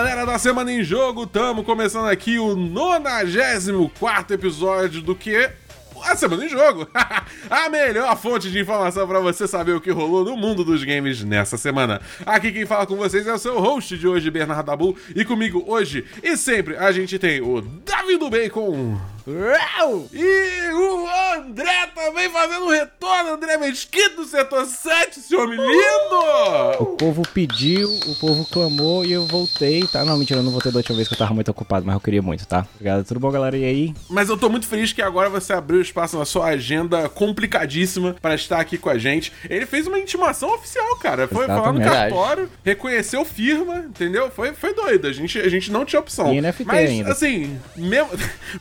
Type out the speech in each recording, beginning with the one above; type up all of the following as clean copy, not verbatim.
galera da Semana em Jogo, estamos começando aqui o 94º episódio do que? A Semana em Jogo, a melhor fonte de informação para você saber o que rolou no mundo dos games nessa semana. Aqui quem fala com vocês é o seu host de hoje, Bernardo Dabul, e comigo hoje e sempre a gente tem o Davi do Bacon e o André também fazendo um retorno, André Mesquita do Setor 7, seu homem lindo! O povo pediu, o povo clamou e eu voltei, tá? Não, mentira, eu não voltei da última vez que eu tava muito ocupado, mas eu queria muito, tá? Obrigado, tudo bom, galera? E aí? Mas eu tô muito feliz que agora você abriu espaço na sua agenda complicadíssima pra estar aqui com a gente. Ele fez uma intimação oficial, cara. Foi falar no cartório, reconheceu firma, entendeu? Foi doido, a gente não tinha opção. E NFT mas, ainda. Assim,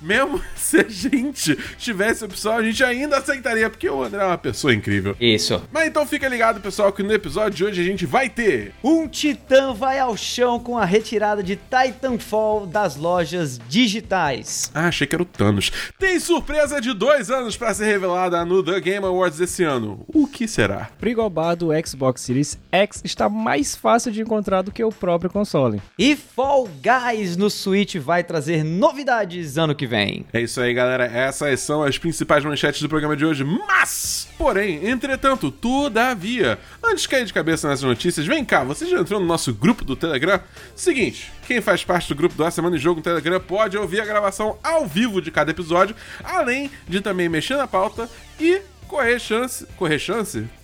mesmo se a gente tivesse opção, a gente ainda aceitaria, porque o André é uma pessoa incrível. Isso. Mas então fica ligado, pessoal, que no episódio de hoje a gente vai ter... Um titã vai ao chão com a retirada de Titanfall das lojas digitais. Ah, achei que era o Thanos. Tem surpresa de 2 anos pra ser revelada no The Game Awards esse ano. O que será? Frigobar do Xbox Series X está mais fácil de encontrar do que o próprio console. E Fall Guys no Switch vai trazer novidades ano que vem. É isso aí, galera. Essas são as principais manchetes do programa de hoje. Mas, porém, entretanto, todavia, antes de cair de cabeça nas notícias, vem cá, você já entrou no nosso grupo do Telegram? Seguinte, quem faz parte do grupo do A Semana em Jogo no Telegram pode ouvir a gravação ao vivo de cada episódio, além de também mexer na pauta e... Correr chance?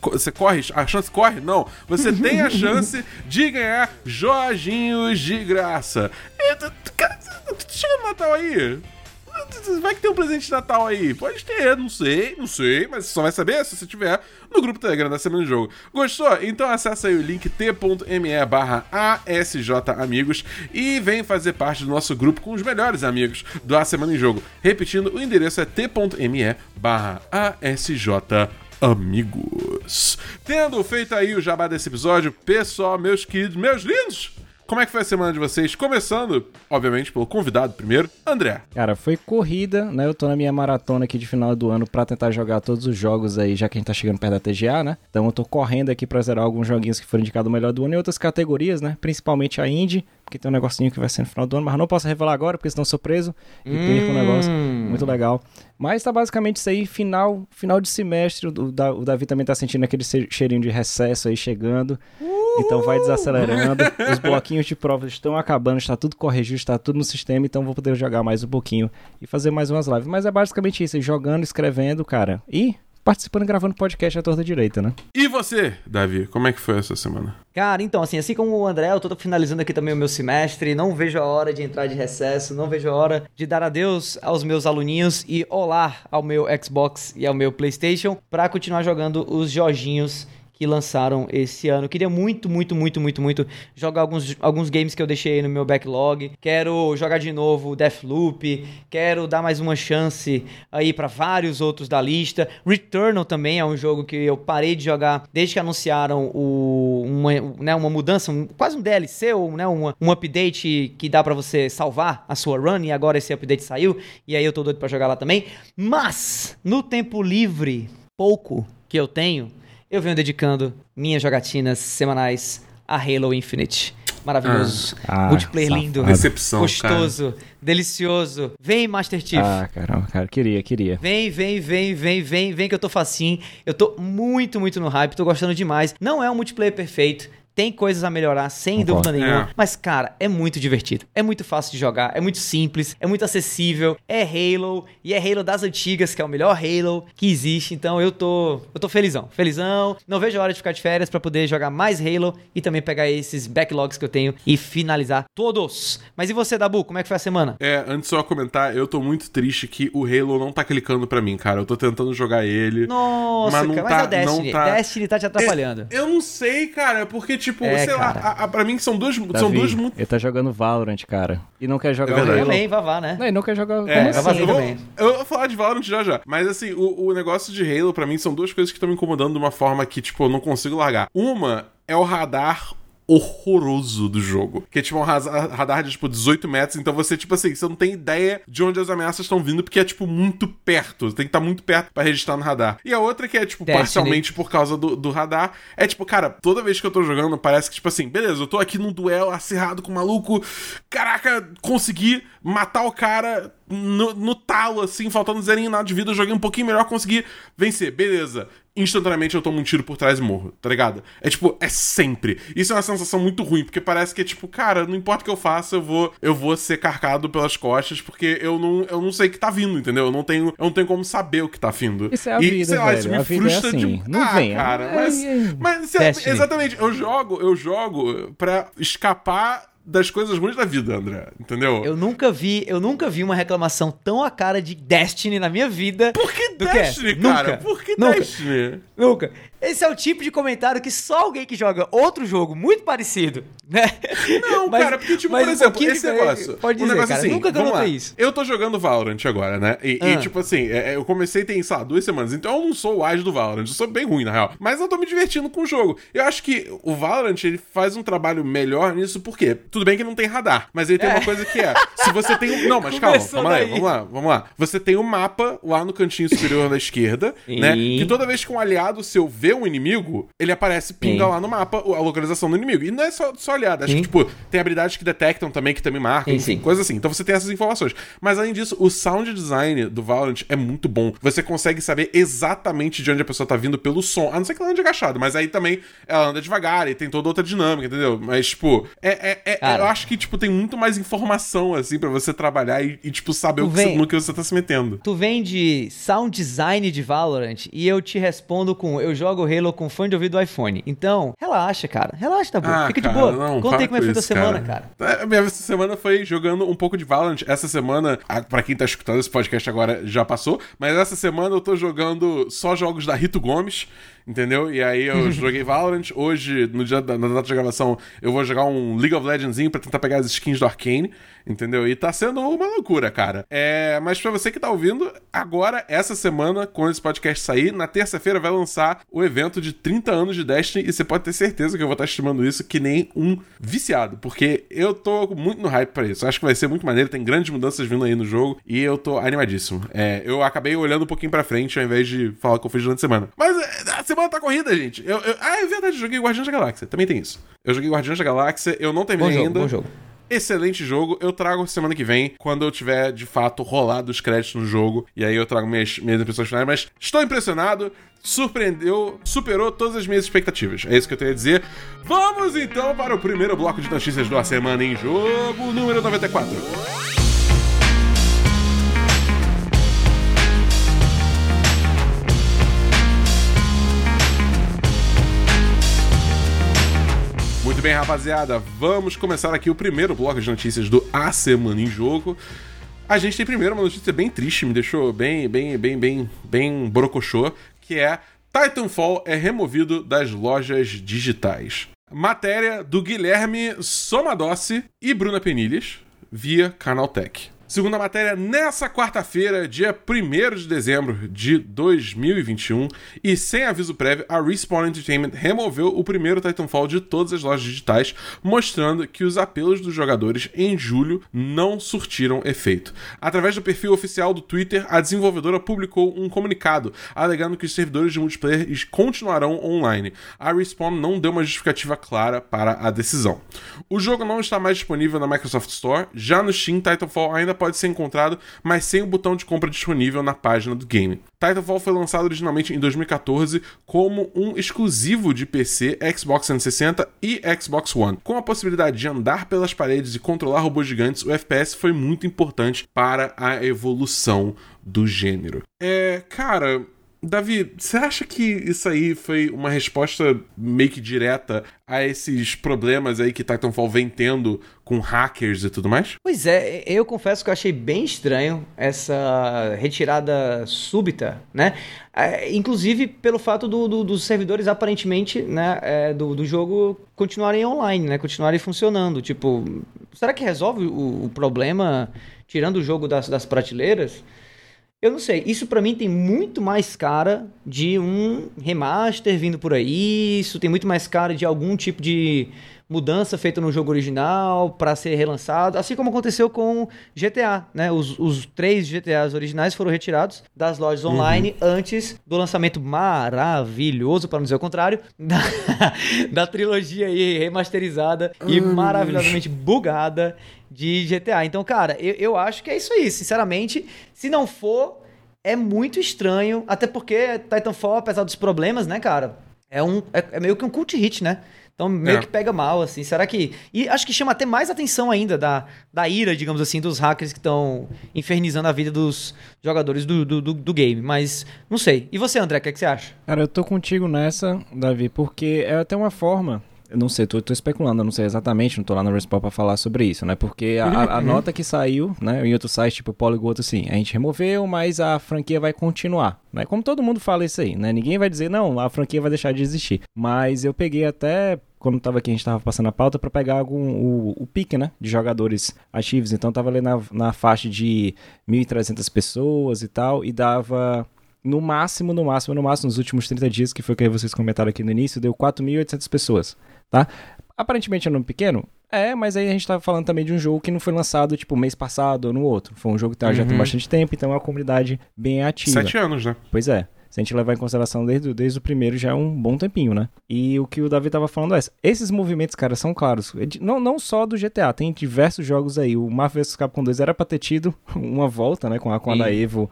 Você corre? A chance corre? Não. Você tem a chance de ganhar Jorginhos de graça. Cara, chega no Natal aí. Vai que tem um presente de Natal aí. Pode ter, não sei. Mas você só vai saber se você tiver no grupo Telegram da Semana de Jogo. Gostou? Então acessa aí o link t.me/ASJamigos e vem fazer parte do nosso grupo com os melhores amigos do A Semana em Jogo. Repetindo, o endereço é t.me/ASJamigos. Tendo feito aí o jabá desse episódio, pessoal, meus queridos, meus lindos, como é que foi a semana de vocês? Começando, obviamente, pelo convidado primeiro, André. Cara, foi corrida, né? Eu tô na minha maratona aqui de final do ano pra tentar jogar todos os jogos aí, já que a gente tá chegando perto da TGA, né? Então eu tô correndo aqui pra zerar alguns joguinhos que foram indicados o melhor do ano e outras categorias, né? Principalmente a Indie, porque tem um negocinho que vai ser no final do ano, mas não posso revelar agora, porque senão eu sou preso e perco um negócio muito legal. Mas tá basicamente isso aí, final de semestre, o Davi também tá sentindo aquele cheirinho de recesso aí chegando, então vai desacelerando, os bloquinhos de provas estão acabando, está tudo corrigido, está tudo no sistema, então vou poder jogar mais um pouquinho e fazer mais umas lives, mas é basicamente isso, jogando, escrevendo, cara, e... participando, gravando podcast à torta direita, né? E você, Davi, como é que foi essa semana? Cara, então, assim como o André, eu tô finalizando aqui também o meu semestre, não vejo a hora de entrar de recesso, não vejo a hora de dar adeus aos meus aluninhos e olá ao meu Xbox e ao meu PlayStation pra continuar jogando os joginhos que lançaram esse ano. Queria muito jogar alguns games que eu deixei no meu backlog. Quero jogar de novo Deathloop, quero dar mais uma chance aí pra vários outros da lista. Returnal também é um jogo que eu parei de jogar desde que anunciaram uma mudança, quase um DLC ou né, um update que dá pra você salvar a sua run, e agora esse update saiu, e aí eu tô doido pra jogar lá também. Mas, no tempo livre, pouco que eu tenho, eu venho dedicando minhas jogatinas semanais a Halo Infinite. Maravilhoso. Multiplayer lindo. Decepção, gostoso. Cara. Delicioso. Vem, Master Chief. Ah, caramba, cara. Queria. Vem que eu tô facinho. Eu tô muito no hype. Tô gostando demais. Não é um multiplayer perfeito. Tem coisas a melhorar, sem dúvida nenhuma. É. Mas, cara, é muito divertido. É muito fácil de jogar. É muito simples. É muito acessível. É Halo. E é Halo das antigas, que é o melhor Halo que existe. Então, eu tô felizão. Felizão. Não vejo a hora de ficar de férias pra poder jogar mais Halo e também pegar esses backlogs que eu tenho e finalizar todos. Mas e você, Dabu? Como é que foi a semana? Antes só comentar, eu tô muito triste que o Halo não tá clicando pra mim, cara. Eu tô tentando jogar ele. Nossa, mas não, cara, mas é o Destiny. Destiny tá te atrapalhando. Eu não sei, cara, porque... Tipo, sei cara. Lá, pra mim são dois... Davi, são dois muito... ele tá jogando Valorant, cara. E não quer jogar o Halo. Também, Vavá, né? Não, ele não quer jogar... Eu vou falar de Valorant já. Mas, assim, o negócio de Halo, pra mim, são duas coisas que estão me incomodando de uma forma que, tipo, eu não consigo largar. Uma é o radar... horroroso do jogo. Que é tipo um radar de tipo 18 metros, então você, tipo assim, você não tem ideia de onde as ameaças estão vindo, porque é tipo muito perto. Você tem que estar muito perto pra registrar no radar. E a outra que é tipo Destiny, parcialmente por causa do radar, é tipo, cara, toda vez que eu tô jogando parece que tipo assim, beleza, eu tô aqui num duelo acirrado com o maluco, caraca, consegui matar o cara no talo, assim, faltando zerinho nada de vida, eu joguei um pouquinho melhor, consegui vencer, beleza. Instantaneamente eu tomo um tiro por trás e morro, tá ligado? É tipo, é sempre. Isso é uma sensação muito ruim, porque parece que é tipo, cara, não importa o que eu faça, eu vou ser carcado pelas costas, porque eu não sei o que tá vindo, entendeu? Eu não tenho como saber o que tá vindo. Isso é a vida, sei lá, velho. Isso me frustra é assim, de... Não vem, cara. Mas exatamente, eu jogo pra escapar das coisas ruins da vida, André, entendeu? Eu nunca vi uma reclamação tão a cara de Destiny na minha vida. Por que Destiny, cara? Por que Destiny? Nunca. Esse é o tipo de comentário que só alguém que joga outro jogo muito parecido, né? Não, mas, cara, porque, tipo, por exemplo, esse negócio... Pode dizer, negócio cara, assim, nunca ganhei isso. Eu tô jogando Valorant agora, né? E tipo assim, eu comecei tem, sei lá, 2 semanas, então eu não sou o ágil do Valorant, eu sou bem ruim, na real. Mas eu tô me divertindo com o jogo. Eu acho que o Valorant, ele faz um trabalho melhor nisso, por quê? Tudo bem que não tem radar, mas ele tem uma coisa que é... Se você tem... Não, mas calma, vamos lá. Você tem o mapa lá no cantinho superior da esquerda, né? Que toda vez que um aliado seu vê um inimigo, ele aparece, pinga lá no mapa a localização do inimigo. E não é só aliado, acho que, tipo, tem habilidades que detectam também, que também marcam, enfim, coisa assim. Então você tem essas informações. Mas além disso, o sound design do Valorant é muito bom. Você consegue saber exatamente de onde a pessoa tá vindo pelo som, a não ser que ela ande agachada, mas aí também ela anda devagar e tem toda outra dinâmica, entendeu? Mas, tipo, eu acho que, tipo, tem muito mais informação, assim, pra você trabalhar e tipo, saber no que você tá se metendo. Tu vem de sound design de Valorant e eu te respondo com, eu jogo Halo com fã de ouvido do iPhone. Então, relaxa, cara. Relaxa, tá bom. Fica cara, de boa. Não, contei como é que foi a tua semana, cara. A minha semana foi jogando um pouco de Valorant. Essa semana, pra quem tá escutando esse podcast agora, já passou. Mas essa semana eu tô jogando só jogos da Rito Gomes, entendeu? E aí eu joguei Valorant. Hoje, no dia da data de gravação, eu vou jogar um League of Legendzinho pra tentar pegar as skins do Arcane, entendeu? E tá sendo uma loucura, cara. Mas pra você que tá ouvindo, agora, essa semana, quando esse podcast sair, na terça-feira vai lançar o evento de 30 anos de Destiny, e você pode ter certeza que eu vou estar estimando isso que nem um viciado, porque eu tô muito no hype pra isso. Acho que vai ser muito maneiro, tem grandes mudanças vindo aí no jogo, e eu tô animadíssimo. Eu acabei olhando um pouquinho pra frente, ao invés de falar o que eu fiz durante a semana. Mas a semana tá corrida, gente. É verdade, eu joguei Guardiões da Galáxia, também tem isso. Eu joguei Guardiões da Galáxia, eu não terminei ainda. Bom jogo. Excelente jogo, eu trago semana que vem, quando eu tiver, de fato, rolado os créditos no jogo, e aí eu trago minhas impressões finais, mas estou impressionado, surpreendeu, superou todas as minhas expectativas, é isso que eu tenho a dizer. Vamos então para o primeiro bloco de notícias da Semana em Jogo, número 94. Muito bem, rapaziada, vamos começar aqui o primeiro bloco de notícias do A Semana em Jogo. A gente tem primeiro uma notícia bem triste, me deixou bem borocochô, que é Titanfall é removido das lojas digitais. Matéria do Guilherme Somadossi e Bruna Penilhas, via Canaltech. Segundo a matéria, nessa quarta-feira, dia 1º de dezembro de 2021, e sem aviso prévio, a Respawn Entertainment removeu o primeiro Titanfall de todas as lojas digitais, mostrando que os apelos dos jogadores em julho não surtiram efeito. Através do perfil oficial do Twitter, a desenvolvedora publicou um comunicado, alegando que os servidores de multiplayer continuarão online. A Respawn não deu uma justificativa clara para a decisão. O jogo não está mais disponível na Microsoft Store, já no Steam, Titanfall ainda pode ser encontrado, mas sem o botão de compra disponível na página do game. Titanfall foi lançado originalmente em 2014 como um exclusivo de PC, Xbox 360 e Xbox One. Com a possibilidade de andar pelas paredes e controlar robôs gigantes, o FPS foi muito importante para a evolução do gênero. Cara... Davi, você acha que isso aí foi uma resposta meio que direta a esses problemas aí que Titanfall vem tendo com hackers e tudo mais? Pois é, eu confesso que eu achei bem estranho essa retirada súbita, né? Inclusive pelo fato dos servidores aparentemente, né, do jogo continuarem online, né, continuarem funcionando. Tipo, será que resolve o problema tirando o jogo das prateleiras? Eu não sei, isso pra mim tem muito mais cara de um remaster vindo por aí, isso tem muito mais cara de algum tipo de mudança feita no jogo original para ser relançado, assim como aconteceu com GTA, né? Os 3 GTAs originais foram retirados das lojas online antes do lançamento maravilhoso, para não dizer o contrário, da trilogia aí remasterizada e maravilhosamente bugada de GTA. Então, cara, eu acho que é isso aí. Sinceramente, se não for, é muito estranho, até porque Titanfall, apesar dos problemas, né, cara, é meio que um cult hit, né? Então meio que pega mal, assim, será que... E acho que chama até mais atenção ainda da ira, digamos assim, dos hackers que estão infernizando a vida dos jogadores do game, mas não sei. E você, André, o que é que você acha? Cara, eu tô contigo nessa, Davi, porque é até uma forma... Eu não sei, tô especulando, eu não sei exatamente, não tô lá na Respawn pra falar sobre isso, né? Porque a nota que saiu, né, em outro site, tipo Polyglot, assim, a gente removeu, mas a franquia vai continuar, né? Como todo mundo fala isso aí, né? Ninguém vai dizer, não, a franquia vai deixar de existir. Mas eu peguei até... Quando tava aqui, a gente tava passando a pauta pra pegar o pique, né, de jogadores ativos. Então tava ali na faixa de 1.300 pessoas e tal, e dava... No máximo, nos últimos 30 dias, que foi o que vocês comentaram aqui no início, deu 4.800 pessoas, tá? Aparentemente é um número pequeno, mas aí a gente tava falando também de um jogo que não foi lançado, tipo, mês passado ou no outro. Foi um jogo que já tem bastante tempo, então é uma comunidade bem ativa. 7 anos, né? Pois é. Se a gente levar em consideração desde o primeiro, já é um bom tempinho, né? E o que o Davi tava falando é... Esses movimentos, cara, são claros. Não só do GTA, tem diversos jogos aí. O Marvel vs Capcom 2 era pra ter tido uma volta, né? Com a da Evo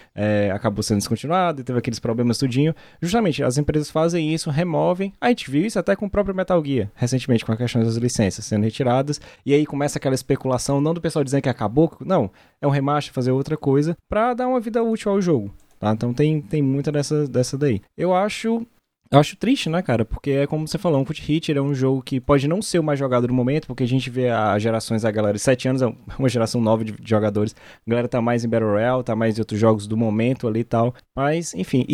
acabou sendo descontinuada e teve aqueles problemas tudinho. Justamente, as empresas fazem isso, removem. A gente viu isso até com o próprio Metal Gear, recentemente, com a questão das licenças sendo retiradas. E aí começa aquela especulação, não do pessoal dizendo que acabou. Não, é um remaster, fazer outra coisa, pra dar uma vida útil ao jogo. Tá, então tem muita dessa daí. Eu acho triste, né, cara? Porque é como você falou, um cult hit, ele é um jogo que pode não ser o mais jogado no momento, porque a gente vê as gerações, a galera de 7 anos, é uma geração nova de jogadores. A galera tá mais em Battle Royale, tá mais em outros jogos do momento ali e tal. Mas, enfim,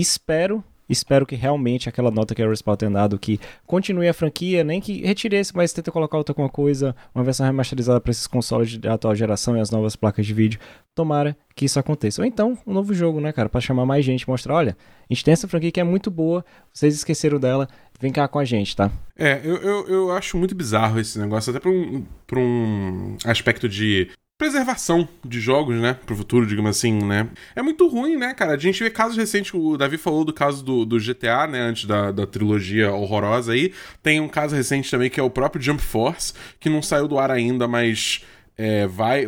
Espero que realmente aquela nota que a Respawn tem dado, que continue a franquia, nem que retire esse, mas tenta colocar alguma coisa, uma versão remasterizada para esses consoles da atual geração e as novas placas de vídeo. Tomara que isso aconteça. Ou então, um novo jogo, né, cara, para chamar mais gente, mostrar, olha, a gente tem essa franquia que é muito boa, vocês esqueceram dela, vem cá com a gente, tá? Eu acho muito bizarro esse negócio, até pra um aspecto de... preservação de jogos, né, pro futuro, digamos assim, né, é muito ruim, né, cara, a gente vê casos recentes, o Davi falou do caso do GTA, né, antes da trilogia horrorosa aí, tem um caso recente também que é o próprio Jump Force, que não saiu do ar ainda, mas...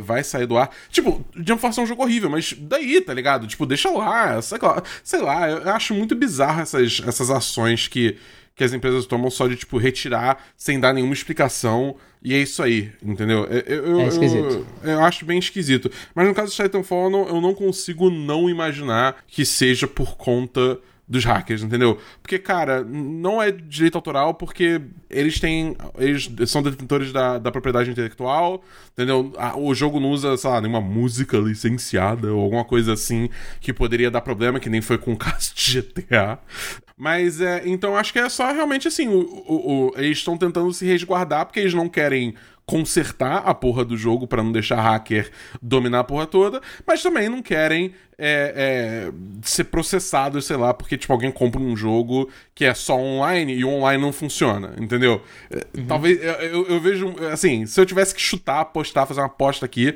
vai sair do ar. Tipo, Jump Force é um jogo horrível, mas daí, tá ligado? Tipo, deixa lá, sei lá, eu acho muito bizarro essas ações que as empresas tomam só de, tipo, retirar sem dar nenhuma explicação, e é isso aí, entendeu? É esquisito. Eu acho bem esquisito. Mas no caso do Titanfall, eu não consigo não imaginar que seja por conta dos hackers, entendeu? Porque, cara, não é direito autoral porque eles são detentores da propriedade intelectual, entendeu? O jogo não usa, sei lá, nenhuma música licenciada ou alguma coisa assim que poderia dar problema, que nem foi com o caso de GTA. Mas, então, acho que é só realmente assim, eles estão tentando se resguardar porque eles não querem consertar a porra do jogo pra não deixar hacker dominar a porra toda, mas também não querem ser processados, sei lá, porque tipo, alguém compra um jogo que é só online e o online não funciona, entendeu? Talvez, eu vejo, assim, se eu tivesse que chutar, apostar, fazer uma aposta aqui,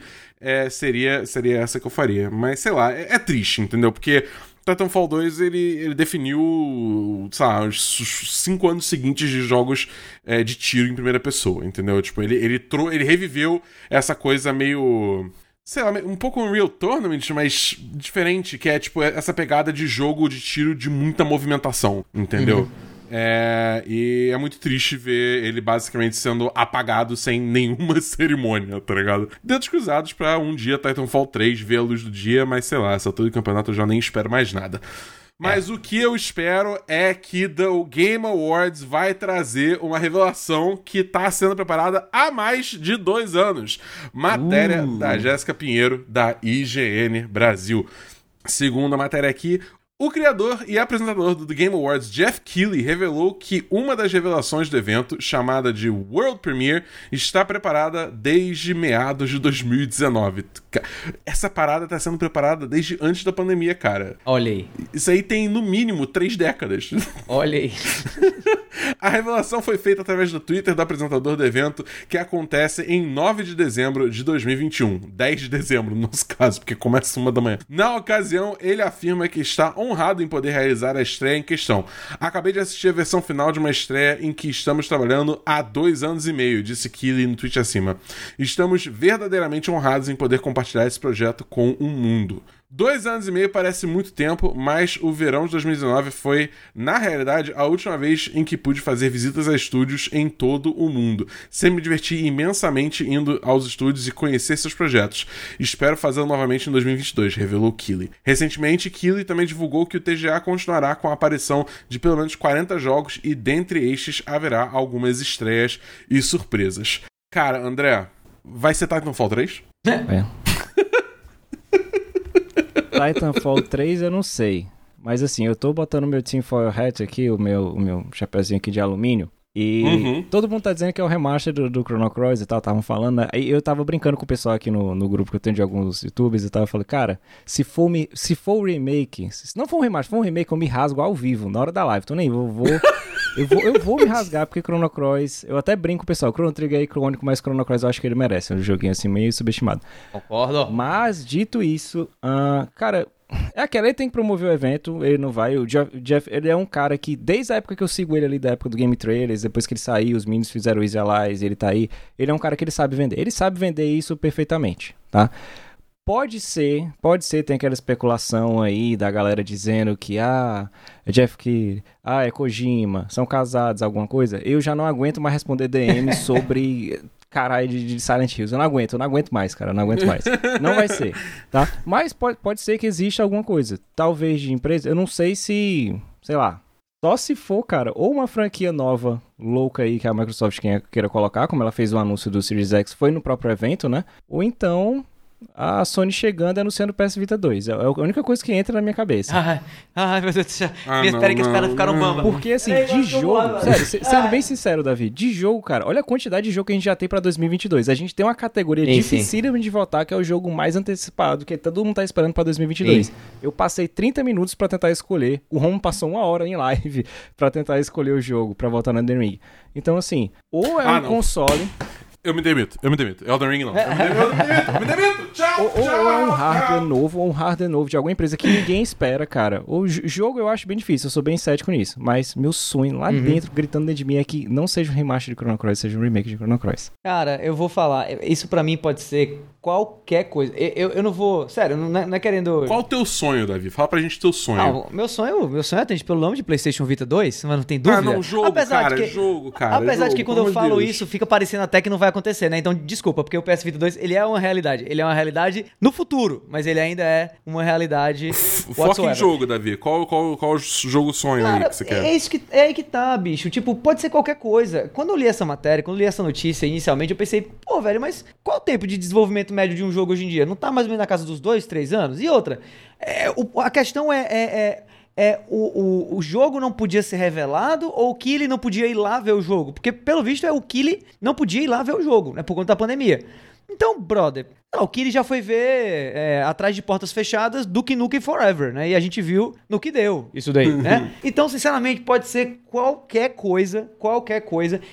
seria essa que eu faria, mas sei lá, é triste, entendeu? Porque Titanfall 2, ele definiu, sei lá, os 5 anos seguintes de jogos de tiro em primeira pessoa, entendeu? Tipo, ele reviveu essa coisa meio... sei lá, um pouco um Unreal Tournament, mas diferente, que é, tipo, essa pegada de jogo de tiro de muita movimentação, entendeu? E é muito triste ver ele basicamente sendo apagado sem nenhuma cerimônia, tá ligado? Dedos cruzados pra um dia Titanfall 3 ver a luz do dia, mas sei lá, essa altura do campeonato eu já nem espero mais nada. Mas o que eu espero é que o Game Awards vai trazer uma revelação que tá sendo preparada há mais de 2 anos. Matéria da Jéssica Pinheiro, da IGN Brasil. Segundo a matéria aqui... O criador e apresentador do Game Awards, Jeff Keighley, revelou que uma das revelações do evento, chamada de World Premiere, está preparada desde meados de 2019. Essa parada está sendo preparada desde antes da pandemia, cara. Olha aí. Isso aí tem, no mínimo, 3 décadas. Olha aí. A revelação foi feita através do Twitter do apresentador do evento, que acontece em 9 de dezembro de 2021. 10 de dezembro, no nosso caso, porque começa 1h da manhã. Na ocasião, ele afirma que está honrado em poder realizar a estreia em questão. Acabei de assistir a versão final de uma estreia em que estamos trabalhando há 2 anos e meio, disse Keighley no tweet acima. Estamos verdadeiramente honrados em poder compartilhar esse projeto com o mundo. 2 anos e meio parece muito tempo, mas o verão de 2019 foi, na realidade, a última vez em que pude fazer visitas a estúdios em todo o mundo. Sempre me diverti imensamente indo aos estúdios e conhecer seus projetos. Espero fazê-lo novamente em 2022, revelou Keighley. Recentemente, Keighley também divulgou que o TGA continuará com a aparição de pelo menos 40 jogos e, dentre estes, haverá algumas estreias e surpresas. Cara, André, vai ser Titanfall 3? É. Titanfall 3 eu não sei, mas assim, eu tô botando meu tinfoil hat aqui, o meu chapeuzinho aqui de alumínio, e todo mundo tá dizendo que é o remaster do Chrono Cross e tal, estavam falando, né? Eu tava brincando com o pessoal aqui no grupo que eu tenho de alguns youtubers e tal, eu falei, cara, se for o remake, se não for um remaster, for um remake, eu me rasgo ao vivo, na hora da live, então nem eu vou me rasgar, porque Chrono Cross, eu até brinco, pessoal, Chrono Trigger é icônico, mas Chrono Cross eu acho que ele merece, é um joguinho assim meio subestimado. Concordo. Mas, dito isso, cara, é aquele, ele tem que promover o evento, ele não vai, o Jeff, ele é um cara que, desde a época que eu sigo ele ali, da época do Game Trailers, depois que ele saiu, os meninos fizeram o Easy Allies, ele tá aí, ele é um cara que ele sabe vender isso perfeitamente, tá? Pode ser, tem aquela especulação aí da galera dizendo que, é Jeff Keighley, é Kojima, são casados, alguma coisa. Eu já não aguento mais responder DM sobre, caralho, de Silent Hills. Eu não aguento mais, cara. Não vai ser, tá? Mas pode ser que exista alguma coisa. Talvez de empresa, eu não sei se, sei lá. Só se for, cara, ou uma franquia nova, louca aí, que a Microsoft queira colocar, como ela fez o anúncio do Series X, foi no próprio evento, né? Ou então a Sony chegando e anunciando o PS Vita 2. É a única coisa que entra na minha cabeça. Ai, meu Deus do céu. Minhas pernas ficaram bamba. Porque, assim, de jogo... Sério, sendo bem sincero, Davi, de jogo, cara, olha a quantidade de jogo que a gente já tem pra 2022. A gente tem uma categoria dificílima de votar, que é o jogo mais antecipado, que todo mundo tá esperando pra 2022. Sim. Eu passei 30 minutos pra tentar escolher. O Romulo passou 1 hora em live pra tentar escolher o jogo, pra votar no Elden Ring. Então, assim, ou é console... Eu me demito. Elden Ring não. Eu me demito. Tchau, tchau. Ou é um hardware novo, de alguma empresa que ninguém espera, cara. O jogo eu acho bem difícil, eu sou bem cético nisso. Mas meu sonho lá dentro, gritando dentro de mim, é que não seja um remaster de Chrono Cross, seja um remake de Chrono Cross. Cara, eu vou falar. Isso pra mim pode ser qualquer coisa. Eu não vou... Sério, não é querendo... Qual o teu sonho, Davi? Fala pra gente teu sonho. Meu sonho é atender pelo nome de PlayStation Vita 2, mas não tem dúvida. Jogo, cara. Apesar de que quando eu falo isso, fica parecendo até que não vai acontecer, né? Então, desculpa, porque o PS Vita 2, ele é uma realidade. Ele é uma realidade no futuro, mas ele ainda é uma realidade whatsoever. Foca em jogo, Davi. Qual jogo sonho, cara, aí que você quer? É aí que tá, bicho. Tipo, pode ser qualquer coisa. Quando eu li essa matéria, quando eu li essa notícia inicialmente, eu pensei, pô, velho, mas qual o tempo de desenvolvimento médio de um jogo hoje em dia? Não tá mais ou menos na casa dos 2, 3 anos? E outra, a questão o jogo não podia ser revelado, ou o Keighley não podia ir lá ver o jogo? Porque, pelo visto, o Keighley não podia ir lá ver o jogo, né? Por conta da pandemia. Então, brother, o Keighley já foi ver atrás de portas fechadas Duke Nukem Forever, né? E a gente viu no que deu isso daí, né? Então, sinceramente, pode ser qualquer coisa.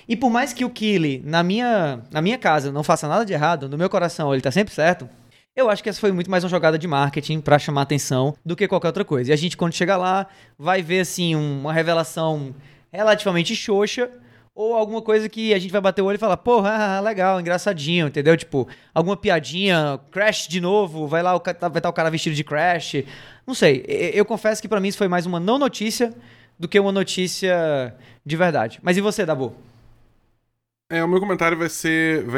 E por mais que o Keighley, na minha casa, não faça nada de errado, no meu coração ele tá sempre certo, eu acho que essa foi muito mais uma jogada de marketing pra chamar atenção do que qualquer outra coisa. E a gente, quando chegar lá, vai ver, assim, uma revelação relativamente xoxa ou alguma coisa que a gente vai bater o olho e falar, porra, legal, engraçadinho, entendeu? Tipo, alguma piadinha, Crash de novo, vai lá, vai estar o cara vestido de Crash. Não sei, eu confesso que pra mim isso foi mais uma não notícia do que uma notícia de verdade. Mas e você, Dabu? O meu comentário vai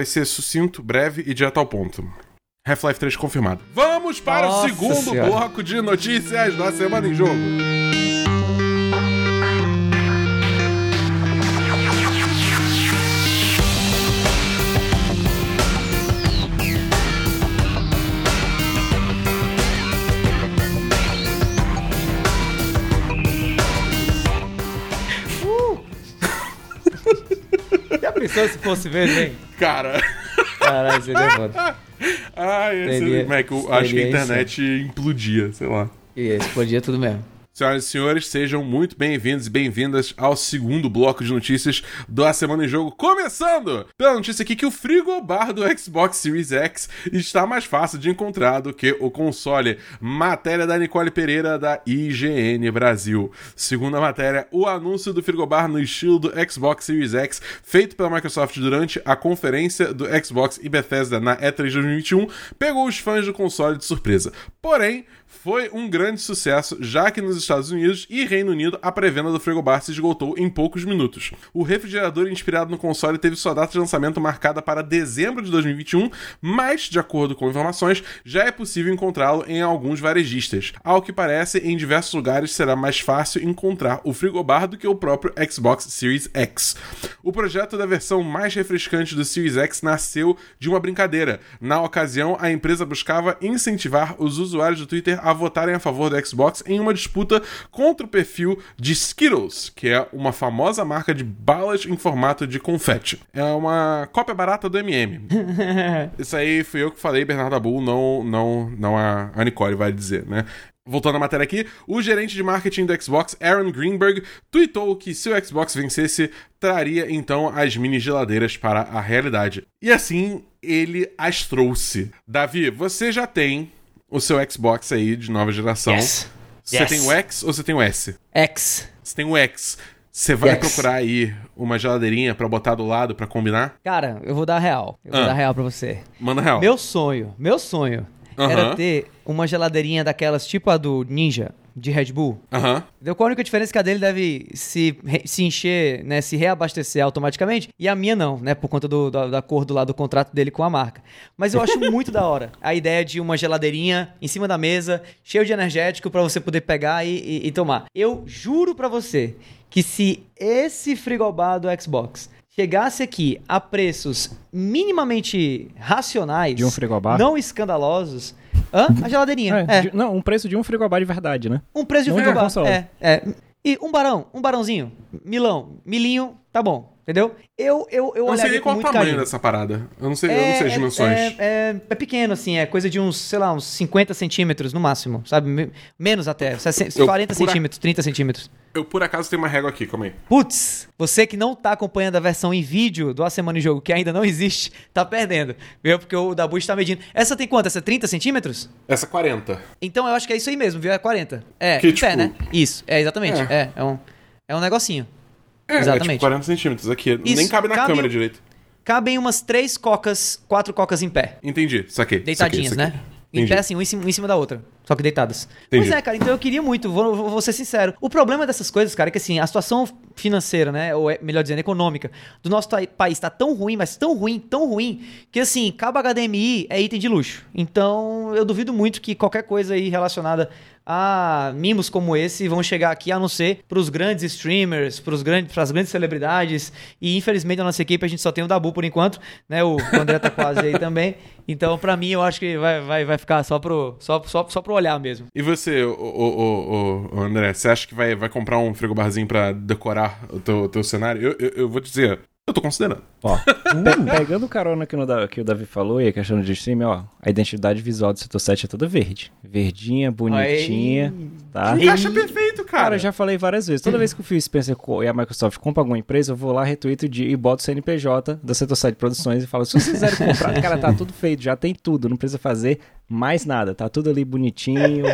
ser sucinto, breve e direto ao ponto. Half-Life 3 confirmado. Vamos para o segundo bloco de notícias da Semana em Jogo. Já pensou se fosse mesmo, hein? Caralho, você deu foda. Esse Mac, eu acho que a internet implodia, sei lá. Explodia tudo mesmo. Senhoras e senhores, sejam muito bem-vindos e bem-vindas ao segundo bloco de notícias da Semana em Jogo, começando pela notícia aqui que o frigobar do Xbox Series X está mais fácil de encontrar do que o console. Matéria da Nicole Pereira, da IGN Brasil. Segunda matéria, o anúncio do frigobar no estilo do Xbox Series X, feito pela Microsoft durante a conferência do Xbox e Bethesda na E3 de 2021, pegou os fãs do console de surpresa. Porém, foi um grande sucesso, já que nos Estados Unidos e Reino Unido a pré-venda do frigobar se esgotou em poucos minutos. O refrigerador inspirado no console teve sua data de lançamento marcada para dezembro de 2021, mas, de acordo com informações, já é possível encontrá-lo em alguns varejistas. Ao que parece, em diversos lugares será mais fácil encontrar o frigobar do que o próprio Xbox Series X. O projeto da versão mais refrescante do Series X nasceu de uma brincadeira. Na ocasião, a empresa buscava incentivar os usuários do Twitter a votarem a favor do Xbox em uma disputa contra o perfil de Skittles, que é uma famosa marca de balas em formato de confete. É uma cópia barata do M&M. Isso aí fui eu que falei, Bernardo Dabul, não a Nicole vai dizer, né? Voltando à matéria aqui, o gerente de marketing do Xbox, Aaron Greenberg, tweetou que se o Xbox vencesse, traria então as mini geladeiras para a realidade. E assim ele as trouxe. Davi, você já tem o seu Xbox aí de nova geração. Yes. Você tem o X ou você tem o S? X. Você tem o X. Você vai procurar aí uma geladeirinha pra botar do lado pra combinar? Cara, eu vou dar real. Eu vou dar real pra você. Manda real. Meu sonho era ter uma geladeirinha daquelas tipo a do Ninja, de Red Bull. Deu qual a única diferença que a dele deve se encher, né, se reabastecer automaticamente, e a minha não, né, por conta da cor do lado do contrato dele com a marca. Mas eu acho muito da hora a ideia de uma geladeirinha em cima da mesa, cheio de energético pra você poder pegar e tomar. Eu juro pra você que se esse frigobar do Xbox chegasse aqui a preços minimamente racionais... De um frigobar? Não escandalosos... Hã? A geladeirinha. Um preço de um frigobar de verdade, né? Um preço de um frigobar. E um barãozinho. Milinho, tá bom. Entendeu? Eu não sei nem qual o tamanho dessa parada. Eu não sei, eu não sei as dimensões. É pequeno, assim. É coisa de uns 50 centímetros no máximo, sabe? Menos até. 40 centímetros, 30 centímetros. Eu, por acaso, tenho uma régua aqui. Calma aí. Putz, você que não tá acompanhando a versão em vídeo do A Semana em Jogo, que ainda não existe, tá perdendo. Viu? Porque o Dabu está medindo. Essa tem quanto? Essa é 30 centímetros? Essa é 40. Então, eu acho que é isso aí mesmo, viu? É 40. É, que, tipo... pé, né? Isso, exatamente. É um negocinho. Exatamente. É tipo 40 centímetros aqui. Isso, nem cabe na câmera direito. Cabem umas 4 cocas em pé. Entendi, saquei. Deitadinhas, saquei. Né? Entendi. Em pé, assim, um em cima da outra. Só que deitadas. Entendi. Pois é, cara, então eu queria muito, vou ser sincero. O problema dessas coisas, cara, é que assim, a situação financeira, né, ou melhor dizendo, econômica, do nosso país tá tão ruim, mas tão ruim, que assim, cabo HDMI é item de luxo. Então, eu duvido muito que qualquer coisa aí relacionada a mimos como esse vão chegar aqui, a não ser pros grandes streamers, pras grandes celebridades, e infelizmente na nossa equipe a gente só tem o Dabu por enquanto, né, o André tá quase aí também, então pra mim eu acho que vai ficar só pro olhar mesmo. E você, André, você acha que vai comprar um frigobarzinho pra decorar o teu cenário? Eu vou te dizer, eu tô considerando. Ó, pegando carona que o Davi falou e a questão de streaming, ó, a identidade visual do Setor 7 é toda verde. Verdinha, bonitinha, tá? Encaixa perfeito, cara. Cara, eu já falei várias vezes. Toda vez que o Phil Spencer e a Microsoft compram alguma empresa, eu vou lá, retuito e boto o CNPJ da Setor 7 Produções e falo, se vocês quiserem comprar, cara, tá tudo feito, já tem tudo, não precisa fazer mais nada, tá tudo ali bonitinho,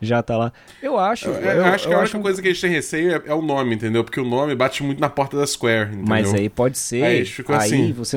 já tá lá. Eu acho... Eu acho que a única coisa que eles têm receio é o nome, entendeu? Porque o nome bate muito na porta da Square, entendeu? Mas aí pode ser... Aí,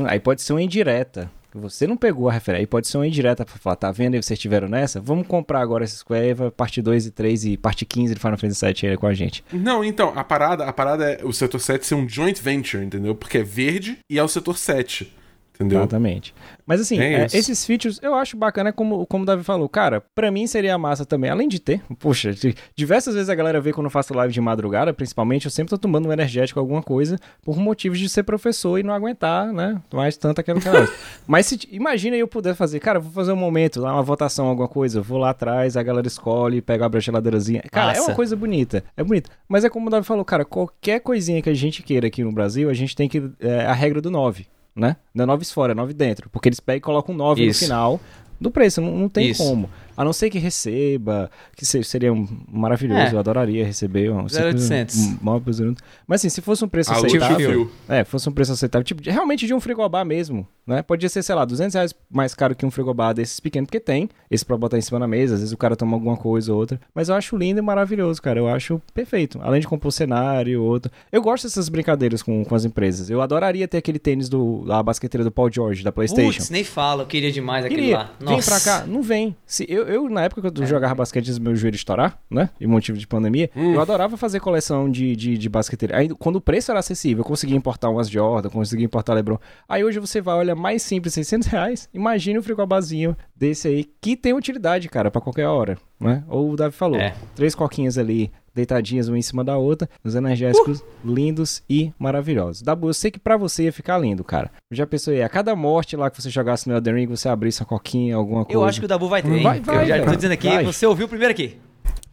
aí pode ser uma indireta. Você não pegou a referência. Aí pode ser uma indireta pra falar, tá vendo aí, vocês tiveram nessa? Vamos comprar agora essa Square, parte 2 e 3 e parte 15 do Final Fantasy VII aí com a gente. Não, então, a parada é o Setor 7 ser um joint venture, entendeu? Porque é verde e é o Setor 7. Entendeu? Exatamente. Mas assim, esses features eu acho bacana, como o Davi falou. Cara, pra mim seria massa também, além de ter. Poxa, diversas vezes a galera vê quando eu faço live de madrugada, principalmente, eu sempre tô tomando um energético, alguma coisa, por motivos de ser professor e não aguentar, né? Mais tanto aquela coisa. Mas se, imagina eu puder fazer, cara, vou fazer um momento, lá uma votação, alguma coisa, eu vou lá atrás, a galera escolhe, pega a geladeirazinha. Cara, nossa, é uma coisa bonita. É bonita. Mas é como o Davi falou, cara, qualquer coisinha que a gente queira aqui no Brasil, a gente tem que... a regra do 9. Né? Não é 9 fora, é 9 dentro. Porque eles pegam e colocam 9 no final do preço. Não tem como. A não ser que receba, que seria um maravilhoso, eu adoraria receber. 0,800. Mas assim, se fosse um preço aceitável... fosse um preço aceitável, tipo, realmente de um frigobar mesmo, né? Podia ser, sei lá, R$200 mais caro que um frigobar desses pequenos, porque tem esse pra botar em cima da mesa, às vezes o cara toma alguma coisa ou outra. Mas eu acho lindo e maravilhoso, cara. Eu acho perfeito. Além de compor cenário, outro... Eu gosto dessas brincadeiras com as empresas. Eu adoraria ter aquele tênis da basqueteira do Paul George, da PlayStation. Putz, nem fala, eu queria demais aquele lá. Nossa. Vem pra cá, não vem. Se eu na época que eu jogava basquete, meu joelho estourar, né? E motivo de pandemia, eu adorava fazer coleção de basqueteira. Aí, quando o preço era acessível, eu conseguia importar umas Jordan, conseguia importar LeBron. Aí hoje você vai, olha, mais simples, R$600. Imagina um frigobazinho desse aí, que tem utilidade, cara, pra qualquer hora, né? Ou o Davi falou, 3 coquinhas ali, deitadinhas uma em cima da outra, os energéticos lindos e maravilhosos. Dabu, eu sei que pra você ia ficar lindo, cara. Eu já pensei, a cada morte lá que você jogasse no Elden Ring, você abrisse uma coquinha, alguma coisa. Eu acho que o Dabu vai ter, hein? Vai, eu já tô dizendo aqui, você ouviu primeiro aqui.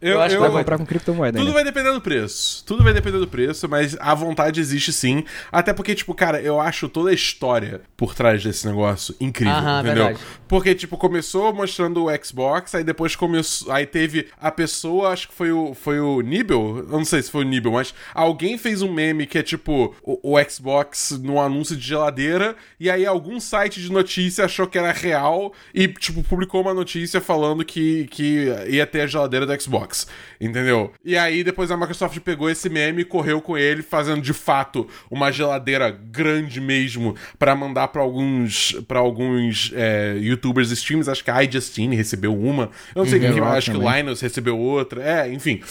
Eu acho que vai comprar com criptomoeda. Tudo vai depender do preço. Tudo vai depender do preço, mas a vontade existe sim. Até porque, tipo, cara, eu acho toda a história por trás desse negócio incrível, entendeu? Verdade. Porque, tipo, começou mostrando o Xbox, aí depois começou... Aí teve a pessoa, acho que foi o Nibel, eu não sei se foi o Nibel, mas alguém fez um meme que é, tipo, o Xbox num anúncio de geladeira, e aí algum site de notícia achou que era real e, tipo, publicou uma notícia falando que ia ter a geladeira do Xbox. Entendeu? E aí depois a Microsoft pegou esse meme e correu com ele, fazendo de fato uma geladeira grande mesmo pra mandar pra alguns youtubers streams. Acho que a iJustine recebeu uma. Eu não sei quem mais, acho que o Linus recebeu outra. Enfim.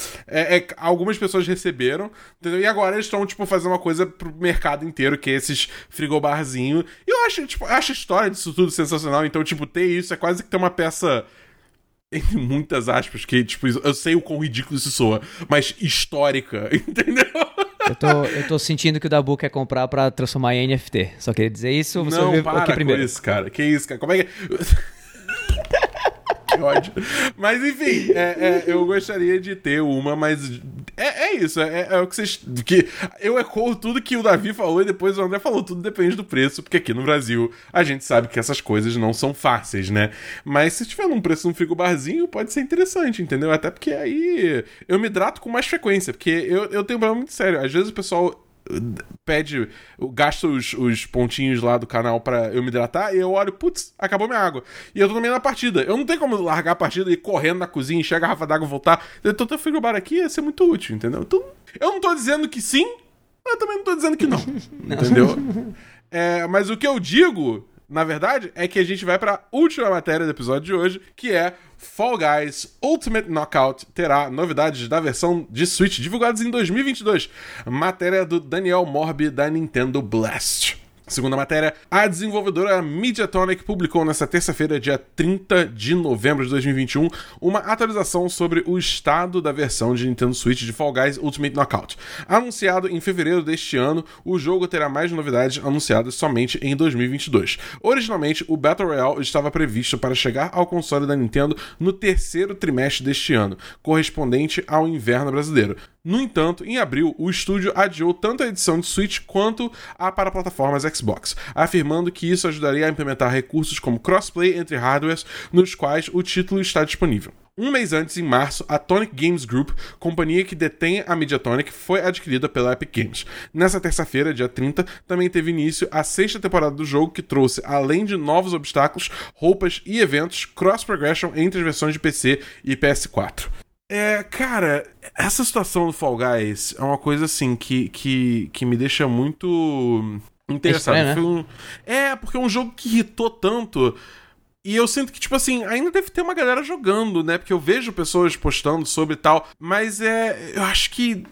Algumas pessoas receberam, entendeu? E agora eles estão, tipo, fazendo uma coisa pro mercado inteiro, que é esses frigobarzinhos. E eu acho, tipo, a história disso tudo sensacional. Então, tipo, ter isso é quase que ter uma peça... entre muitas aspas, que, tipo, eu sei o quão ridículo isso soa, mas histórica, entendeu? Eu tô sentindo que o Dabu quer comprar pra transformar em NFT. Só queria dizer isso, ou você ouviu aqui primeiro? Não, isso, cara. Que isso, cara. Como é que... Que ódio. Mas, enfim, eu gostaria de ter uma, mas... É isso, é o que vocês... Que eu ecoo tudo que o Davi falou e depois o André falou, tudo depende do preço, porque aqui no Brasil a gente sabe que essas coisas não são fáceis, né? Mas se tiver num preço num frigobarzinho, pode ser interessante, entendeu? Até porque aí eu me hidrato com mais frequência, porque eu tenho um problema muito sério. Às vezes o pessoal... pede, gasta os pontinhos lá do canal pra eu me hidratar e eu olho, putz, acabou minha água. E eu tô no meio da partida. Eu não tenho como largar a partida e ir correndo na cozinha, encher a garrafa d'água e voltar. Eu tô tendo frigobar aqui, ia ser muito útil, entendeu? Então, eu não tô dizendo que sim, mas eu também não tô dizendo que não, entendeu? Mas o que eu digo, na verdade, é que a gente vai pra última matéria do episódio de hoje, que é Fall Guys Ultimate Knockout terá novidades da versão de Switch divulgadas em 2022. Matéria do Daniel Morbi, da Nintendo Blast. Segunda matéria, a desenvolvedora MediaTonic publicou nesta terça-feira, dia 30 de novembro de 2021, uma atualização sobre o estado da versão de Nintendo Switch de Fall Guys Ultimate Knockout. Anunciado em fevereiro deste ano, o jogo terá mais novidades anunciadas somente em 2022. Originalmente, o Battle Royale estava previsto para chegar ao console da Nintendo no terceiro trimestre deste ano, correspondente ao inverno brasileiro. No entanto, em abril, o estúdio adiou tanto a edição de Switch quanto a para plataformas Xbox, afirmando que isso ajudaria a implementar recursos como crossplay entre hardwares nos quais o título está disponível. Um mês antes, em março, a Tonic Games Group, companhia que detém a MediaTonic, foi adquirida pela Epic Games. Nessa terça-feira, dia 30, também teve início a sexta temporada do jogo, que trouxe, além de novos obstáculos, roupas e eventos, cross-progression entre as versões de PC e PS4. Cara, essa situação do Fall Guys é uma coisa, assim, que me deixa muito interessado. É estranho, né? Porque é um jogo que irritou tanto... E eu sinto que, tipo assim, ainda deve ter uma galera jogando, né? Porque eu vejo pessoas postando sobre e tal. Mas eu acho que...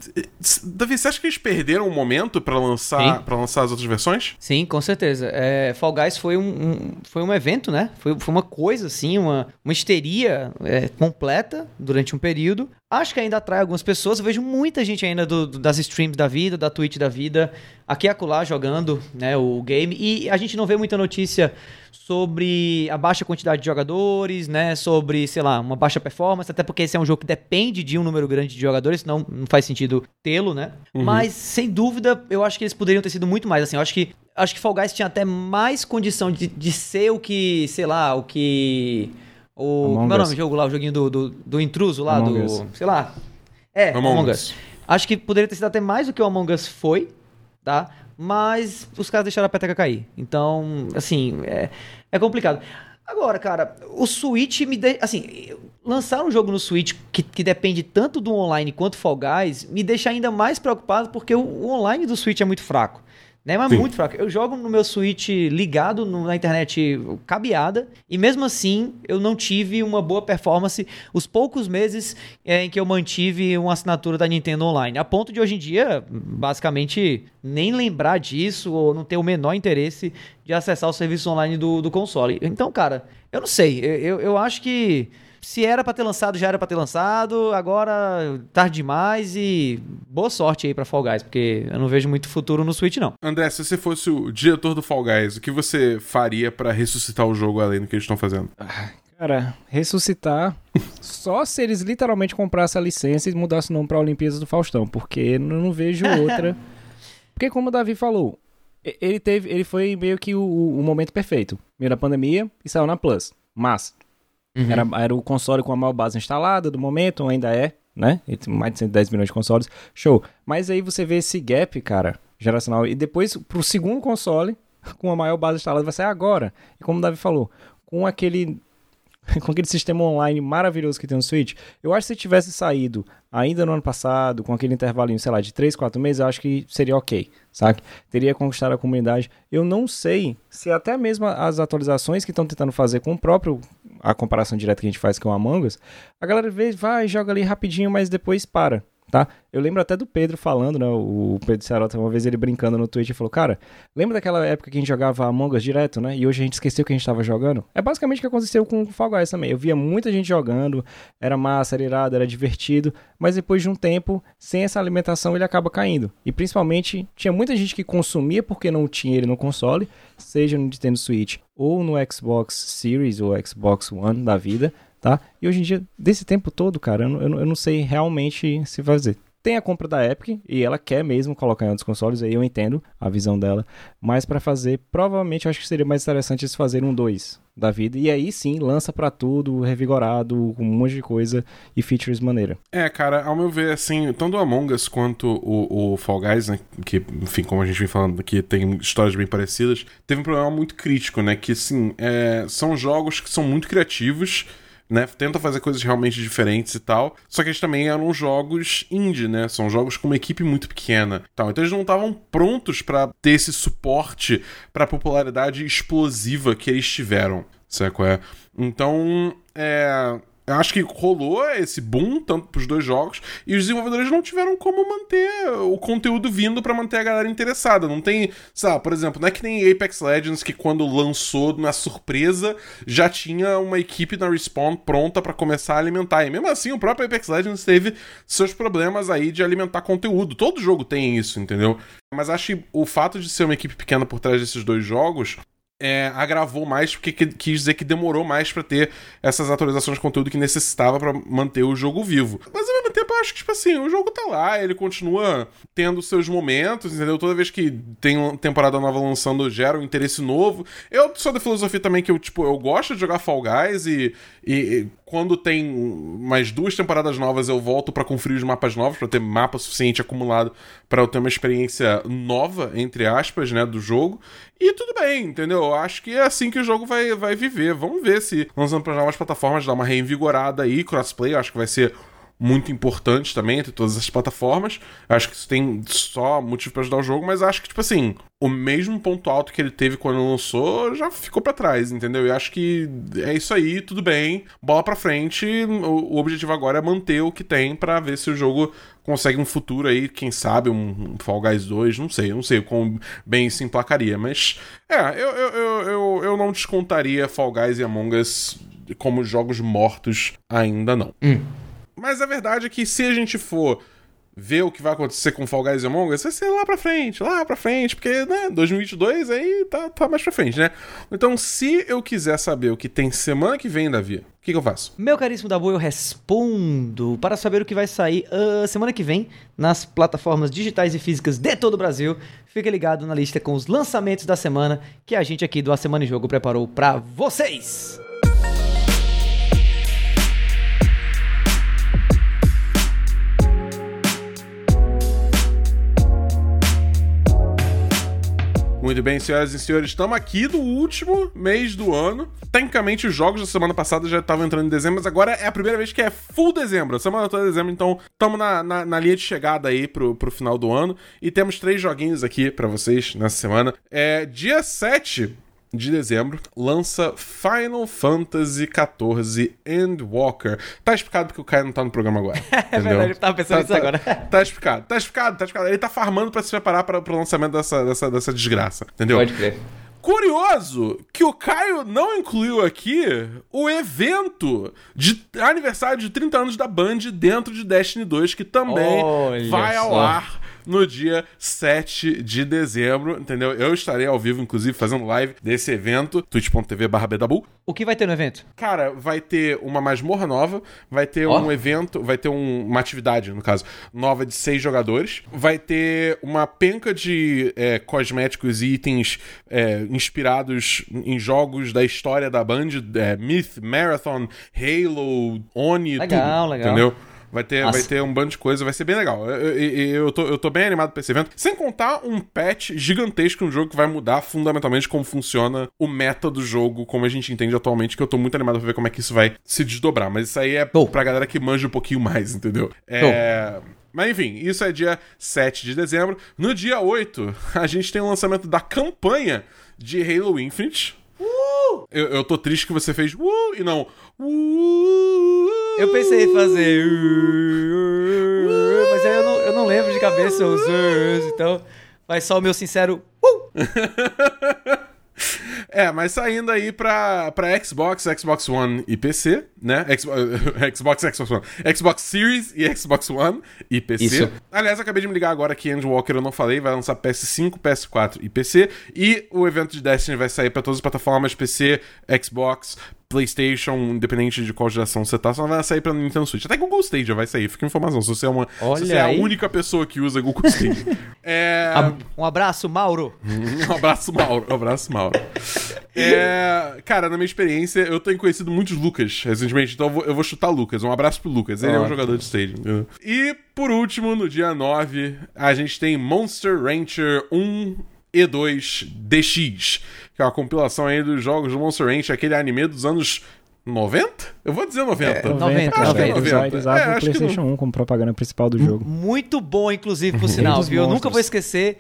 Davi, você acha que eles perderam o momento pra lançar as outras versões? Sim, com certeza. Fall Guys foi um evento, né? Foi uma coisa, assim, uma histeria completa durante um período. Acho que ainda atrai algumas pessoas. Eu vejo muita gente ainda das streams da vida, da Twitch da vida, aqui e acolá jogando, né, o game. E a gente não vê muita notícia sobre a baixa quantidade de jogadores, né, sobre, sei lá, uma baixa performance, até porque esse é um jogo que depende de um número grande de jogadores, senão não faz sentido tê-lo, né. Uhum. Mas, sem dúvida, eu acho que eles poderiam ter sido muito mais, assim, eu acho que Fall Guys tinha até mais condição de ser o que, sei lá, o que... Como é o nome do jogo lá? O joguinho do intruso lá, Among Us. Sei lá. É, Among Us. Acho que poderia ter sido até mais do que o Among Us foi, tá? Mas os caras deixaram a peteca cair. Então, assim, é complicado. Agora, cara, o Switch lançar um jogo no Switch que depende tanto do online quanto Fall Guys me deixa ainda mais preocupado, porque o online do Switch é muito fraco. Né? Mas muito fraco. Eu jogo no meu Switch ligado na internet cabeada e mesmo assim eu não tive uma boa performance os poucos meses em que eu mantive uma assinatura da Nintendo online, a ponto de hoje em dia basicamente nem lembrar disso ou não ter o menor interesse de acessar o serviço online do console. Então, cara, eu não sei, eu acho que se era pra ter lançado, já era pra ter lançado. Agora, tarde demais e boa sorte aí pra Fall Guys, porque eu não vejo muito futuro no Switch, não. André, se você fosse o diretor do Fall Guys, o que você faria pra ressuscitar o jogo além do que eles estão fazendo? Cara, ressuscitar só se eles literalmente comprassem a licença e mudassem o nome pra Olimpíadas do Faustão, porque eu não vejo outra. Porque como o Davi falou, ele foi meio que o momento perfeito. Veio da pandemia e saiu na Plus. Mas... Uhum. Era o console com a maior base instalada do momento, ainda é, né? Mais de 110 milhões de consoles, show. Mas aí você vê esse gap, cara, geracional. E depois, pro segundo console, com a maior base instalada, vai sair agora. E como o Davi falou, com aquele sistema online maravilhoso que tem no Switch, eu acho que se tivesse saído ainda no ano passado, com aquele intervalinho, sei lá, de 3, 4 meses, eu acho que seria ok, sabe? Teria conquistado a comunidade. Eu não sei se até mesmo as atualizações que estão tentando fazer com o próprio, a comparação direta que a gente faz com o Among Us, a galera vê, vai, joga ali rapidinho, mas depois para, tá? Eu lembro até do Pedro falando, né? O Pedro Cerota, uma vez ele brincando no Twitch, e falou, cara, lembra daquela época que a gente jogava Among Us direto, né? E hoje a gente esqueceu que a gente tava jogando? É basicamente o que aconteceu com o Fall Guys também. Eu via muita gente jogando, era massa, era irado, era divertido, mas depois de um tempo, sem essa alimentação, ele acaba caindo. E principalmente, tinha muita gente que consumia porque não tinha ele no console, seja no Nintendo Switch ou no Xbox Series ou Xbox One da vida, tá? E hoje em dia, desse tempo todo, cara, eu não sei realmente se fazer. Tem a compra da Epic, e ela quer mesmo colocar em outros consoles, aí eu entendo a visão dela, mas pra fazer, provavelmente eu acho que seria mais interessante eles fazerem um 2 da vida, e aí sim, lança pra tudo, revigorado, com um monte de coisa e features maneira. É, cara, ao meu ver, assim, tanto o Among Us quanto o Fall Guys, né, que, enfim, como a gente vem falando aqui, tem histórias bem parecidas, teve um problema muito crítico, né, que, assim, são jogos que são muito criativos, né, tenta fazer coisas realmente diferentes e tal, só que eles também eram jogos indie, né, são jogos com uma equipe muito pequena tal, então eles não estavam prontos pra ter esse suporte pra popularidade explosiva que eles tiveram, sabe qual é? Então, eu acho que rolou esse boom, tanto pros dois jogos, e os desenvolvedores não tiveram como manter o conteúdo vindo pra manter a galera interessada. Não tem, sabe, por exemplo, não é que nem Apex Legends, que quando lançou na surpresa, já tinha uma equipe na Respawn pronta pra começar a alimentar. E mesmo assim, o próprio Apex Legends teve seus problemas aí de alimentar conteúdo. Todo jogo tem isso, entendeu? Mas acho que o fato de ser uma equipe pequena por trás desses dois jogos... agravou mais, porque quis dizer que demorou mais pra ter essas atualizações de conteúdo que necessitava pra manter o jogo vivo. Mas ao mesmo tempo eu acho que, tipo assim, o jogo tá lá, ele continua tendo seus momentos, entendeu? Toda vez que tem uma temporada nova lançando, gera um interesse novo. Eu sou da filosofia também que eu gosto de jogar Fall Guys e quando tem mais duas temporadas novas eu volto pra conferir os mapas novos, pra ter mapa suficiente acumulado pra eu ter uma experiência nova, entre aspas, né, do jogo. E tudo bem, entendeu? Eu acho que é assim que o jogo vai viver. Vamos ver se lançando para novas plataformas dá uma reinvigorada aí. Crossplay eu acho que vai ser muito importante também entre todas as plataformas. Eu acho que isso tem só motivo para ajudar o jogo, mas acho que, tipo assim, o mesmo ponto alto que ele teve quando lançou já ficou para trás, entendeu? E acho que é isso aí, tudo bem. Bola para frente. O objetivo agora é manter o que tem para ver se o jogo consegue um futuro aí, quem sabe, um Fall Guys 2, não sei como bem se emplacaria, mas eu não descontaria Fall Guys e Among Us como jogos mortos ainda não. Mas a verdade é que se a gente for ver o que vai acontecer com Fall Guys e Among Us, vai ser lá pra frente, porque, né, 2022 aí tá mais pra frente, né? Então, se eu quiser saber o que tem semana que vem, Davi, o que eu faço? Meu caríssimo Dabu, eu respondo para saber o que vai sair semana que vem nas plataformas digitais e físicas de todo o Brasil. Fica ligado na lista com os lançamentos da semana que a gente aqui do A Semana em Jogo preparou pra vocês. Muito bem, senhoras e senhores, estamos aqui do último mês do ano. Tecnicamente, os jogos da semana passada já estavam entrando em dezembro, mas agora é a primeira vez que é full dezembro. A semana toda é dezembro, então estamos na linha de chegada aí pro final do ano. E temos 3 joguinhos aqui pra vocês nessa semana. Dia 7 de dezembro, lança Final Fantasy XIV Endwalker. Tá explicado porque o Caio não tá no programa agora. É verdade, eu tava pensando nisso agora. Tá explicado. Ele tá farmando pra se preparar pro lançamento dessa desgraça, entendeu? Pode crer. Curioso que o Caio não incluiu aqui o evento de aniversário de 30 anos da Bungie dentro de Destiny 2, que também vai ao ar no dia 7 de dezembro, entendeu? Eu estarei ao vivo, inclusive, fazendo live desse evento, twitch.tv/bdabu. O que vai ter no evento? Cara, vai ter uma masmorra nova, vai ter um evento, vai ter uma atividade, no caso, nova de 6 jogadores, vai ter uma penca de cosméticos e itens inspirados em jogos da história da Bungie, Myth, Marathon, Halo, Oni, legal, tudo, entendeu? Vai ter um bando de coisa, vai ser bem legal. Eu tô bem animado pra esse evento. Sem contar um patch gigantesco, um jogo que vai mudar fundamentalmente como funciona o meta do jogo, como a gente entende atualmente, que eu tô muito animado pra ver como é que isso vai se desdobrar. Mas isso aí é pra galera que manja um pouquinho mais, entendeu? Mas enfim, isso é dia 7 de dezembro. No dia 8, a gente tem o lançamento da campanha de Halo Infinite. Eu tô triste que você fez e não eu pensei em fazer mas aí eu não lembro de cabeça os então vai só o meu sincero mas saindo aí pra Xbox, Xbox One e PC, né? Xbox One. Xbox Series e Xbox One e PC. Isso. Aliás, acabei de me ligar agora que Endwalker eu não falei, vai lançar PS5, PS4 e PC. E o evento de Destiny vai sair pra todas as plataformas, PC, Xbox, PlayStation, independente de qual geração você tá, só vai sair pra Nintendo Switch. Até Google Stadia vai sair, fica informação. Se você é a única pessoa que usa Google Stadia. Um abraço, Mauro. Um abraço, Mauro. Cara, na minha experiência, eu tenho conhecido muitos Lucas recentemente, então eu vou chutar Lucas. Um abraço pro Lucas, ele é um jogador de Stadia. E, por último, no dia 9, a gente tem Monster Rancher 1... E2 DX, que é uma compilação aí dos jogos do Monster Rancher, aquele anime dos anos 90? Eu vou dizer 90. 90. Eles abrem o PlayStation 1 como propaganda principal do jogo. Muito bom, inclusive, por sinal, viu? Nunca vou esquecer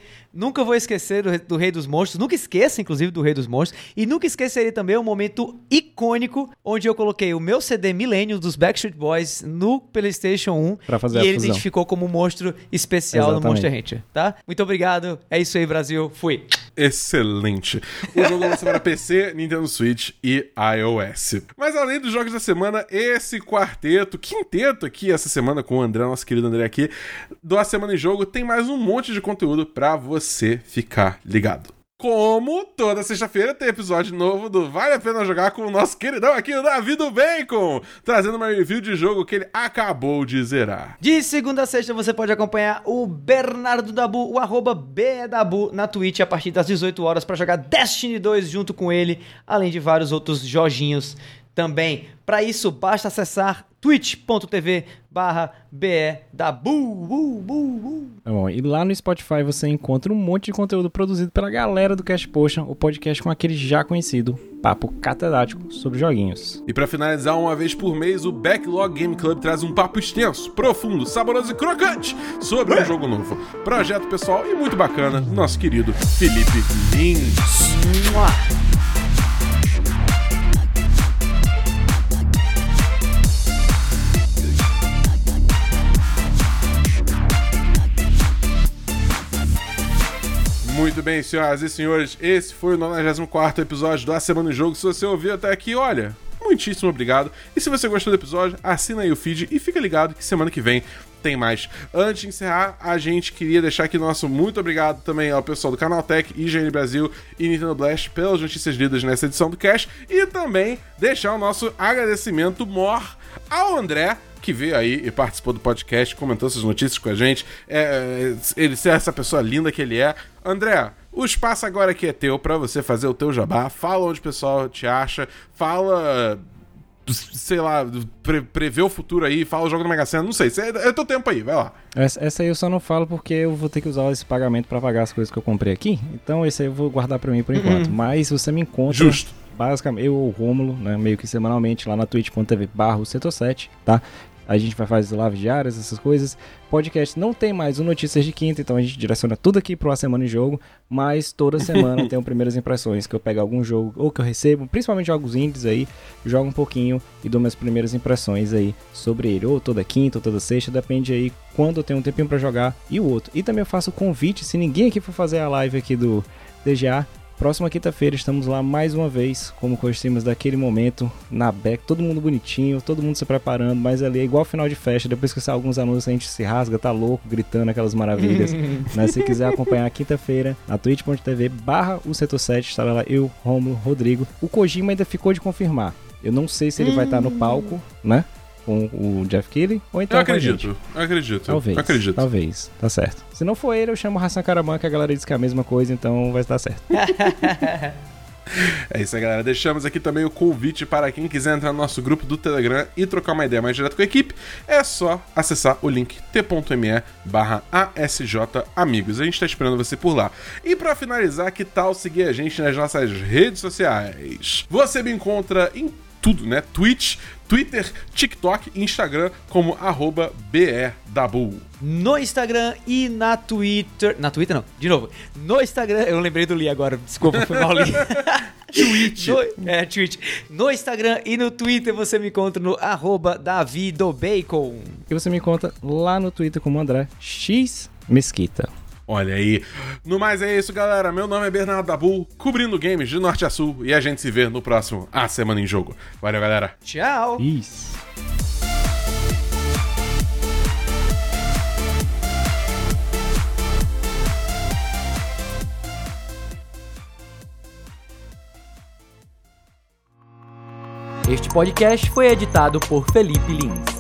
do Rei dos Monstros. Nunca esqueça, inclusive, do Rei dos Monstros. E nunca esquecerei também o momento icônico onde eu coloquei o meu CD Millennium dos Backstreet Boys no PlayStation 1. Pra fazer e ele fusão. Identificou como um monstro especial. Exatamente. No Monster Rancher, tá? Muito obrigado. É isso aí, Brasil. Fui. Excelente. O jogo lançou para PC, Nintendo Switch e iOS. Mas além dos jogos da semana, esse quinteto aqui essa semana com o André, nosso querido André aqui, do A Semana em Jogo, tem mais um monte de conteúdo pra você ficar ligado. Como toda sexta-feira tem episódio novo do Vale a Pena Jogar com o nosso queridão aqui, o Davi do Bacon, trazendo uma review de jogo que ele acabou de zerar. De segunda a sexta você pode acompanhar o Bernardo Dabul, o @BDabu, na Twitch a partir das 18 horas pra jogar Destiny 2 junto com ele, além de vários outros joginhos também. Para isso, basta acessar twitch.tv/bedabu. E lá no Spotify você encontra um monte de conteúdo produzido pela galera do Cash Potion, o podcast com aquele já conhecido papo catedrático sobre joguinhos. E para finalizar, uma vez por mês, o Backlog Game Club traz um papo extenso, profundo, saboroso e crocante sobre um jogo novo, projeto pessoal e muito bacana, nosso querido Felipe Lins. Muito bem, senhoras e senhores, esse foi o 94º episódio do A Semana em Jogo. Se você ouviu até aqui, olha, muitíssimo obrigado. E se você gostou do episódio, assina aí o feed e fica ligado que semana que vem tem mais. Antes de encerrar, a gente queria deixar aqui nosso muito obrigado também ao pessoal do Canaltech, IGN Brasil e Nintendo Blast pelas notícias lidas nessa edição do Cash. E também deixar o nosso agradecimento maior ao André, que veio aí e participou do podcast, comentou essas notícias com a gente. Ele é essa pessoa linda que ele é. André, o espaço agora aqui é teu pra você fazer o teu jabá. Fala onde o pessoal te acha. Fala sei lá, prever o futuro aí, fala o jogo do Mega Sena, não sei, é teu tempo aí, vai lá. Essa aí eu só não falo porque eu vou ter que usar esse pagamento pra pagar as coisas que eu comprei aqui, então esse aí eu vou guardar pra mim por enquanto, mas você me encontra... Justo. Basicamente, eu ou o Romulo, né, meio que semanalmente, lá na twitch.tv/Setor7, tá? A gente vai fazer lives diárias, essas coisas. Podcast não tem mais o Notícias de Quinta, então a gente direciona tudo aqui pro A Semana em Jogo, mas toda semana tem o Primeiras Impressões, que eu pego algum jogo, ou que eu recebo, principalmente jogos indies aí, jogo um pouquinho e dou minhas primeiras impressões aí sobre ele. Ou toda quinta, ou toda sexta, depende aí quando eu tenho um tempinho pra jogar e o outro. E também eu faço convite, se ninguém aqui for fazer a live aqui do DGA, próxima quinta-feira estamos lá mais uma vez, como conhecemos daquele momento, na back, todo mundo bonitinho, todo mundo se preparando, mas ali é igual final de festa, depois que sai alguns anúncios a gente se rasga, tá louco, gritando aquelas maravilhas. Mas se quiser acompanhar quinta-feira, na twitch.tv/Setor7, estará lá eu, Romulo, Rodrigo. O Kojima ainda ficou de confirmar, eu não sei se ele vai estar no palco, né, com o Jeff Keighley, ou então eu acredito. Talvez, tá certo. Se não for ele, eu chamo o Hassan Karaman, que a galera diz que é a mesma coisa, então vai dar certo. É isso aí, galera. Deixamos aqui também o convite para quem quiser entrar no nosso grupo do Telegram e trocar uma ideia mais direto com a equipe. É só acessar o link t.me/ASJ Amigos. A gente está esperando você por lá. E para finalizar, que tal seguir a gente nas nossas redes sociais? Você me encontra em tudo, né? Twitch, Twitter, TikTok e Instagram como @BEDabul. No Instagram e na Twitter... Na Twitter não, de novo. No Instagram... Eu lembrei do Lee agora, desculpa, foi mal, Lee. Twitch. Twitch. No Instagram e no Twitter você me encontra no @Davi do Bacon. E você me encontra lá no Twitter como André X Mesquita. Olha aí. No mais é isso, galera. Meu nome é Bernardo Dabul, cobrindo games de norte a sul, e a gente se vê no próximo A Semana em Jogo. Valeu, galera. Tchau. Peace. Este podcast foi editado por Felipe Lins.